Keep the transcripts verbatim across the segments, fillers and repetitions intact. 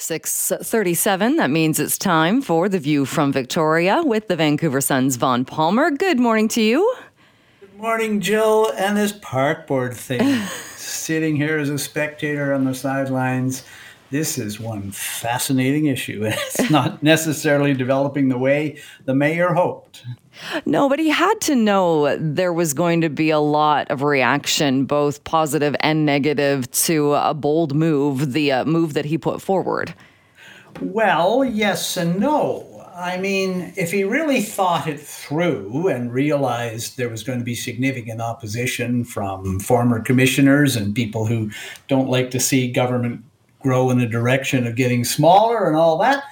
six thirty-seven, that means it's time for The View from Victoria with the Vancouver Sun's Vaughn Palmer. Good morning to you. Good morning, Jill, and this park board thing. Sitting here as a spectator on the sidelines, this is one fascinating issue. It's not necessarily developing the way the mayor hoped. No, but he had to know there was going to be a lot of reaction, both positive and negative, to a bold move, the uh, move that he put forward. Well, yes and no. I mean, if he really thought it through and realized there was going to be significant opposition from former commissioners and people who don't like to see government grow in the direction of getting smaller and all that,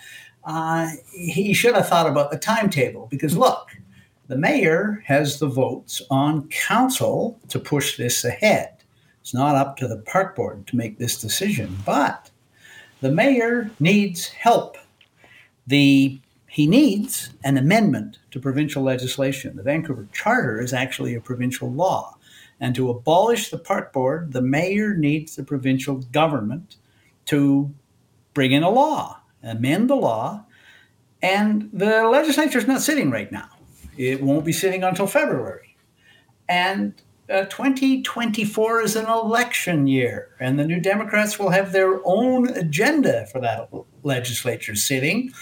uh, he should have thought about the timetable. Because look, the mayor has the votes on council to push this ahead. It's not up to the park board to make this decision, but the mayor needs help. The, he needs an amendment to provincial legislation. The Vancouver Charter is actually a provincial law. And to abolish the park board, the mayor needs the provincial government to bring in a law, amend the law, and the legislature is not sitting right now. It won't be sitting until February. And uh, twenty twenty-four is an election year, and the New Democrats will have their own agenda for that legislature sitting.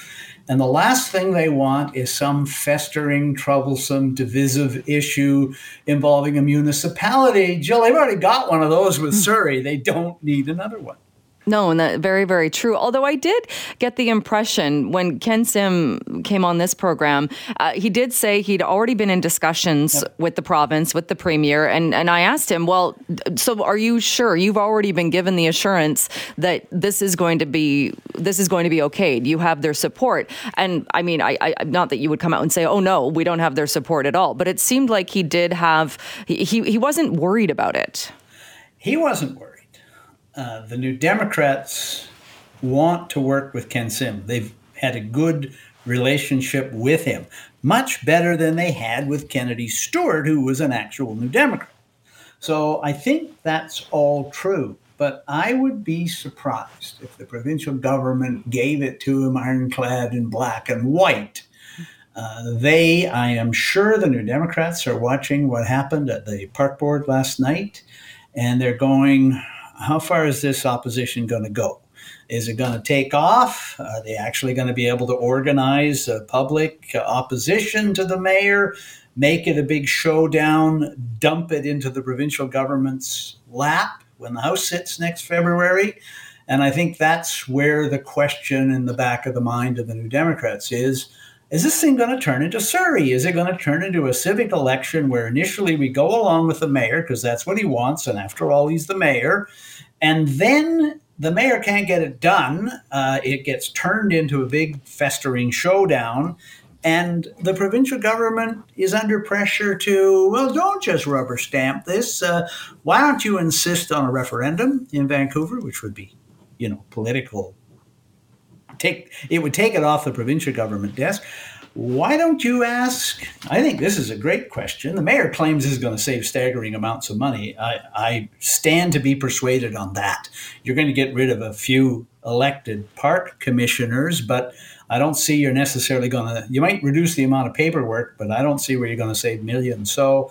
And the last thing they want is some festering, troublesome, divisive issue involving a municipality. Jill, they've already got one of those with Surrey. They don't need another one. No, and that's very, very true. Although I did get the impression when Ken Sim came on this program, uh, he did say he'd already been in discussions yep. with the province, with the premier. And, and I asked him, well, so are you sure you've already been given the assurance that this is going to be this is going to be okay? Do you have their support? And I mean, I, I not that you would come out and say, oh, no, we don't have their support at all. But it seemed like he did have he he, he wasn't worried about it. He wasn't worried. Uh, the New Democrats want to work with Ken Sim. They've had a good relationship with him, much better than they had with Kennedy Stewart, who was an actual New Democrat. So I think that's all true. But I would be surprised if the provincial government gave it to him ironclad in black and white. Uh, they, I am sure the New Democrats are watching what happened at the park board last night, and they're going, how far is this opposition going to go? Is it going to take off? Are they actually going to be able to organize a public opposition to the mayor, make it a big showdown, dump it into the provincial government's lap when the House sits next February? And I think that's where the question in the back of the mind of the New Democrats is, is this thing going to turn into Surrey? Is it going to turn into a civic election where initially we go along with the mayor because that's what he wants, and after all, he's the mayor, and then the mayor can't get it done. Uh, it gets turned into a big festering showdown, and the provincial government is under pressure to, well, don't just rubber stamp this. Uh, why don't you insist on a referendum in Vancouver, which would be, you know, political Take, it would take it off the provincial government desk. Why don't you ask? I think this is a great question. The mayor claims this is going to save staggering amounts of money. I, I stand to be persuaded on that. You're going to get rid of a few elected park commissioners, but I don't see you're necessarily going to, you might reduce the amount of paperwork, but I don't see where you're going to save millions. So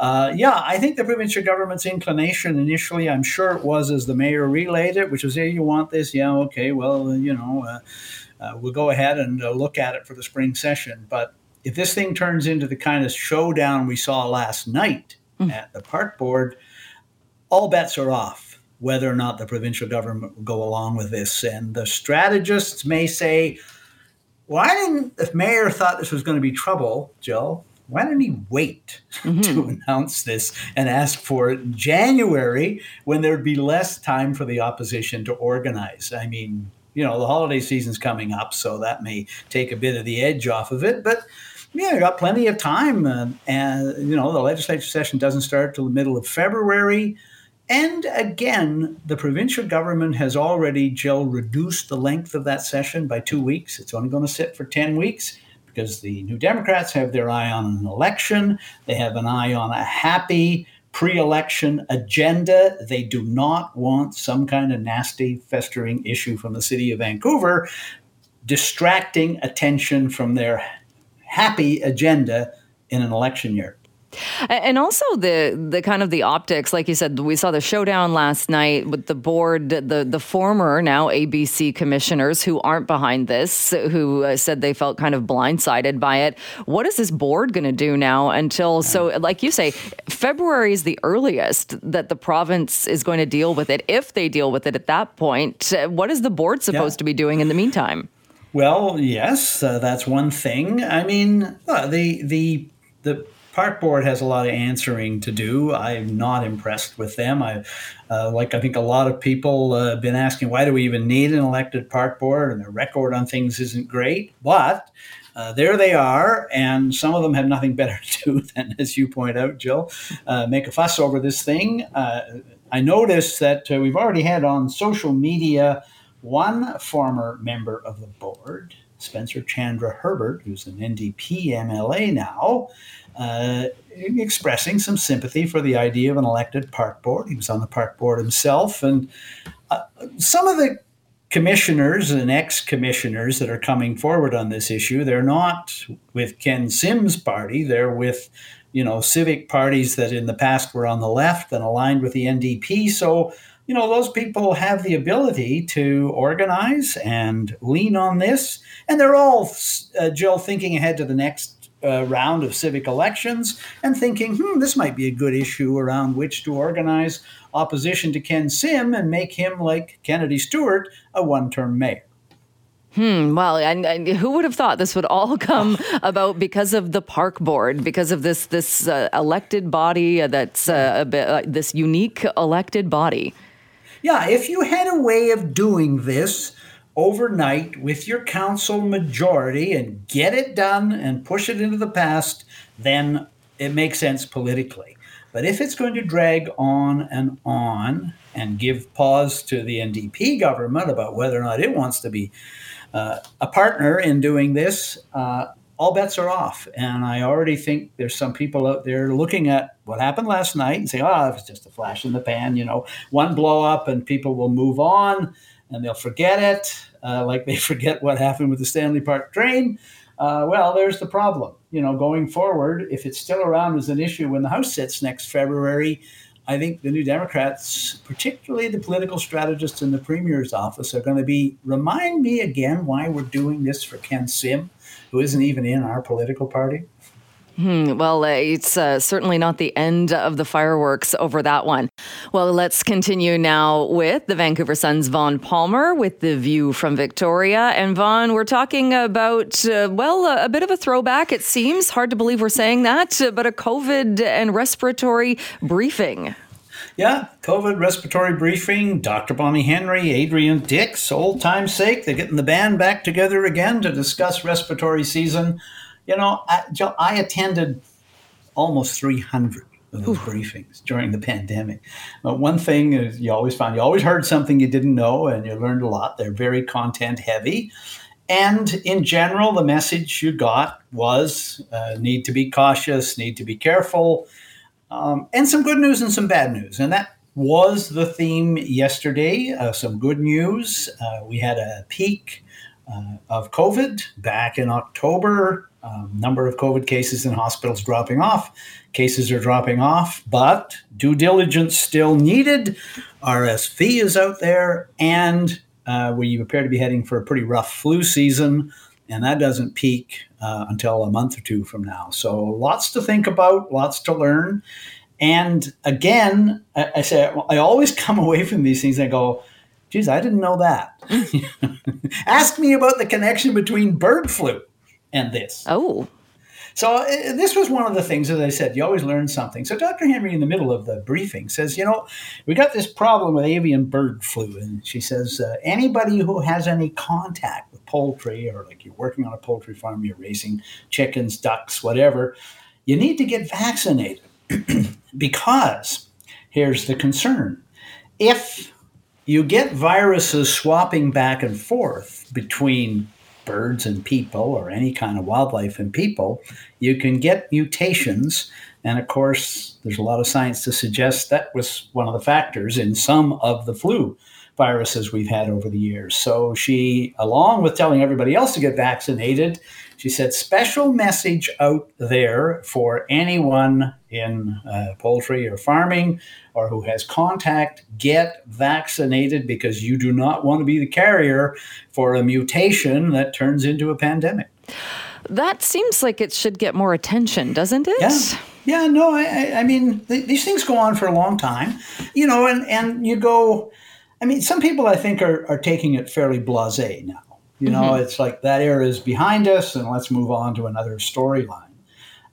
Uh, yeah, I think the provincial government's inclination initially, I'm sure it was as the mayor relayed it, which was, hey, you want this? Yeah, okay, well, you know, uh, uh, we'll go ahead and uh, look at it for the spring session. But if this thing turns into the kind of showdown we saw last night mm. at the park board, all bets are off whether or not the provincial government will go along with this. And the strategists may say, why didn't the mayor thought this was going to be trouble, Jill? Why didn't he wait mm-hmm. to announce this and ask for it in January when there'd be less time for the opposition to organize? I mean, you know, the holiday season's coming up, so that may take a bit of the edge off of it. But, yeah, you got plenty of time. And, and, you know, the legislative session doesn't start till the middle of February. And again, the provincial government has already, Jill, reduced the length of that session by two weeks. It's only going to sit for ten weeks. Because the New Democrats have their eye on an election. They have an eye on a happy, pre-election agenda. They do not want some kind of nasty, festering issue from the city of Vancouver distracting attention from their happy agenda in an election year. And also the the kind of the optics, like you said, we saw the showdown last night with the board, the, the former now A B C commissioners who aren't behind this, who said they felt kind of blindsided by it. What is this board going to do now until, so like you say, February is the earliest that the province is going to deal with it. If they deal with it at that point, what is the board supposed yeah. to be doing in the meantime? Well, yes, uh, that's one thing. I mean, uh, the the the... Park Board has a lot of answering to do. I'm not impressed with them. I, uh, like I think a lot of people have uh, been asking, why do we even need an elected Park Board? And their record on things isn't great. But uh, there they are, and some of them have nothing better to do than, as you point out, Jill, uh, make a fuss over this thing. Uh, I noticed that uh, we've already had on social media one former member of the board, Spencer Chandra Herbert, who's an N D P M L A now, uh, expressing some sympathy for the idea of an elected park board. He was on the park board himself. And uh, some of the commissioners and ex-commissioners that are coming forward on this issue, they're not with Ken Sim's party. They're with, you know, civic parties that in the past were on the left and aligned with the N D P. So, you know, those people have the ability to organize and lean on this. And they're all, uh, Jill, thinking ahead to the next uh, round of civic elections and thinking, hmm, this might be a good issue around which to organize opposition to Ken Sim and make him, like Kennedy Stewart, a one-term mayor. Hmm. Well, and, and who would have thought this would all come about because of the park board, because of this this uh, elected body that's uh, a bit, uh, this unique elected body? Yeah, if you had a way of doing this overnight with your council majority and get it done and push it into the past, then it makes sense politically. But if it's going to drag on and on and give pause to the N D P government about whether or not it wants to be uh, a partner in doing this, uh, all bets are off. And I already think there's some people out there looking at what happened last night and saying, oh, it was just a flash in the pan, you know, one blow up and people will move on and they'll forget it, uh, like they forget what happened with the Stanley Park drain. Uh, well, there's the problem. You know, going forward, if it's still around as an issue when the House sits next February, I think the New Democrats, particularly the political strategists in the Premier's office, are going to be, remind me again why we're doing this for Ken Sim, who isn't even in our political party. Hmm, well, uh, it's uh, certainly not the end of the fireworks over that one. Well, let's continue now with the Vancouver Sun's Vaughn Palmer with the View from Victoria. And Vaughn, we're talking about, uh, well, a, a bit of a throwback, it seems. Hard to believe we're saying that, but a COVID and respiratory briefing. Yeah, COVID respiratory briefing, Doctor Bonnie Henry, Adrian Dix, old time's sake. They're getting the band back together again to discuss respiratory season. You know, I, Jill, I attended almost three hundred of those Ooh. briefings during the pandemic. But one thing is you always found, you always heard something you didn't know and you learned a lot. They're very content heavy. And in general, the message you got was uh, need to be cautious, need to be careful, um, and some good news and some bad news. And that was the theme yesterday, uh, some good news. Uh, we had a peak uh, of COVID back in October. Um, number of COVID cases in hospitals dropping off. Cases are dropping off, but due diligence still needed. R S V is out there, and uh, we appear to be heading for a pretty rough flu season, and that doesn't peak uh, until a month or two from now. So lots to think about, lots to learn. And again, I, I say I always come away from these things and I go, geez, I didn't know that. Ask me about the connection between bird flu and this. Oh. So uh, this was one of the things, as I said, you always learn something. So Doctor Henry, in the middle of the briefing, says, you know, we got this problem with avian bird flu. And she says, uh, anybody who has any contact with poultry, or like you're working on a poultry farm, you're raising chickens, ducks, whatever, you need to get vaccinated because here's the concern. If you get viruses swapping back and forth between birds and people, or any kind of wildlife and people, you can get mutations, And of course, there's a lot of science to suggest that was one of the factors in some of the flu viruses we've had over the years. So she, along with telling everybody else to get vaccinated, she said, special message out there for anyone in uh, poultry or farming or who has contact, get vaccinated because you do not want to be the carrier for a mutation that turns into a pandemic. That seems like it should get more attention, doesn't it? Yeah. Yeah, no, I, I mean, th- these things go on for a long time, you know, and, and you go, I mean, some people I think are, are taking it fairly blasé now. You know, mm-hmm. It's like that era is behind us and let's move on to another storyline.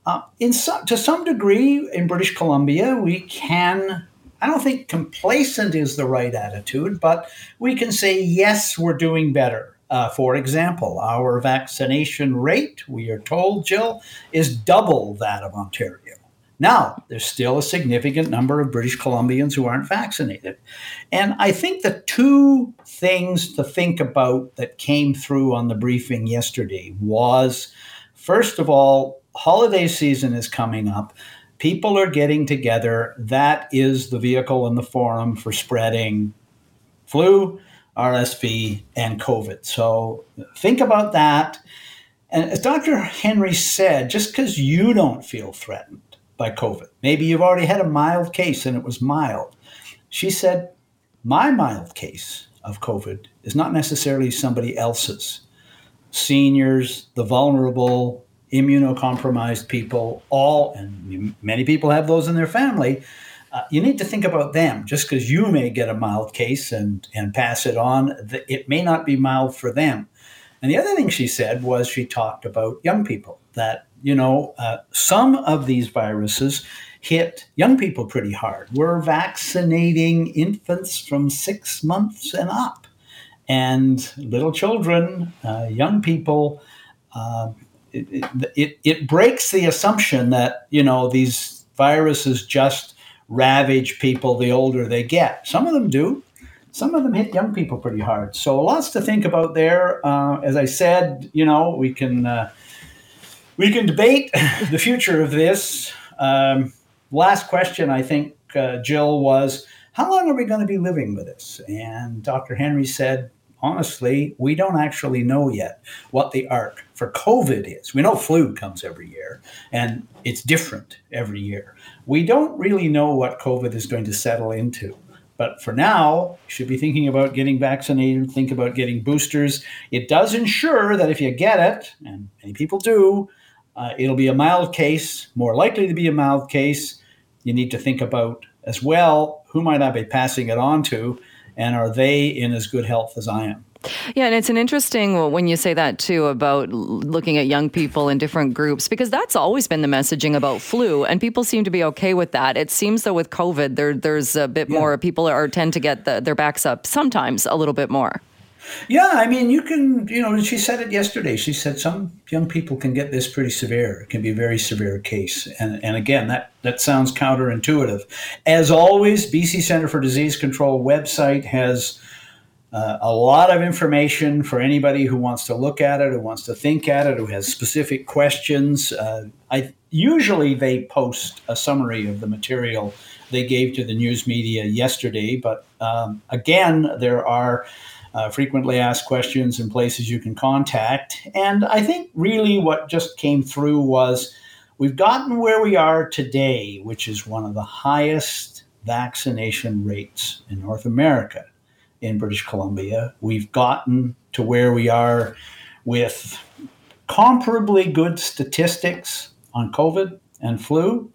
Uh, in some, to some degree, in British Columbia, we can, I don't think complacent is the right attitude, but we can say, yes, we're doing better. Uh, for example, our vaccination rate, we are told, Jill, is double that of Ontario. Now, there's still a significant number of British Columbians who aren't vaccinated. And I think the two things to think about that came through on the briefing yesterday was, first of all, holiday season is coming up. People are getting together. That is the vehicle and the forum for spreading flu, R S V, and COVID. So think about that. And as Doctor Henry said, just because you don't feel threatened by COVID, maybe you've already had a mild case and it was mild. She said, my mild case of COVID is not necessarily somebody else's. Seniors, the vulnerable, immunocompromised people, all, and many people have those in their family. Uh, you need to think about them. Just because you may get a mild case and, and pass it on, th- it may not be mild for them. And the other thing she said was she talked about young people, that, you know, uh, some of these viruses hit young people pretty hard. We're vaccinating infants from six months and up. And little children, uh, young people, uh, it, it, it breaks the assumption that, you know, these viruses just ravage people the older they get. Some of them do. Some of them hit young people pretty hard. So lots to think about there. Uh, as I said, you know, we can uh, we can debate the future of this. Um, last question, I think, uh, Jill, was how long are we going to be living with this? And Doctor Henry said, honestly, we don't actually know yet what the arc for COVID is. We know flu comes every year, and it's different every year. We don't really know what COVID is going to settle into. But for now, you should be thinking about getting vaccinated, think about getting boosters. It does ensure that if you get it, and many people do, uh, it'll be a mild case, more likely to be a mild case. You need to think about as well, who might I be passing it on to? And are they in as good health as I am? Yeah, and it's an interesting, well, when you say that, too, about looking at young people in different groups, because that's always been the messaging about flu, and people seem to be okay with that. It seems, though, with COVID, there, there's a bit yeah. more, people are tend to get the, their backs up sometimes a little bit more. Yeah, I mean, you can, you know, she said it yesterday. She said some young people can get this pretty severe. It can be a very severe case. And and again, that, that sounds counterintuitive. As always, B C Center for Disease Control website has uh, a lot of information for anybody who wants to look at it, who wants to think at it, who has specific questions. Uh, I usually they post a summary of the material they gave to the news media yesterday. But um, again, there are Uh, frequently asked questions and places you can contact. And I think really what just came through was we've gotten where we are today, which is one of the highest vaccination rates in North America in British Columbia. We've gotten to where we are with comparably good statistics on COVID and flu.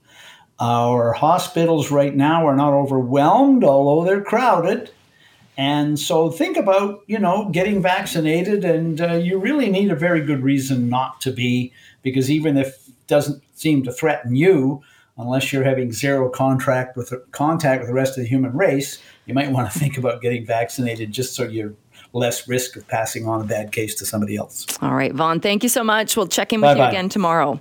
Our hospitals right now are not overwhelmed, although they're crowded. And so think about, you know, getting vaccinated, and uh, you really need a very good reason not to be, because even if it doesn't seem to threaten you, unless you're having zero contact with contact with the rest of the human race, you might want to think about getting vaccinated just so you're less risk of passing on a bad case to somebody else. All right, Vaughn, thank you so much. We'll check in with Bye-bye. you again tomorrow.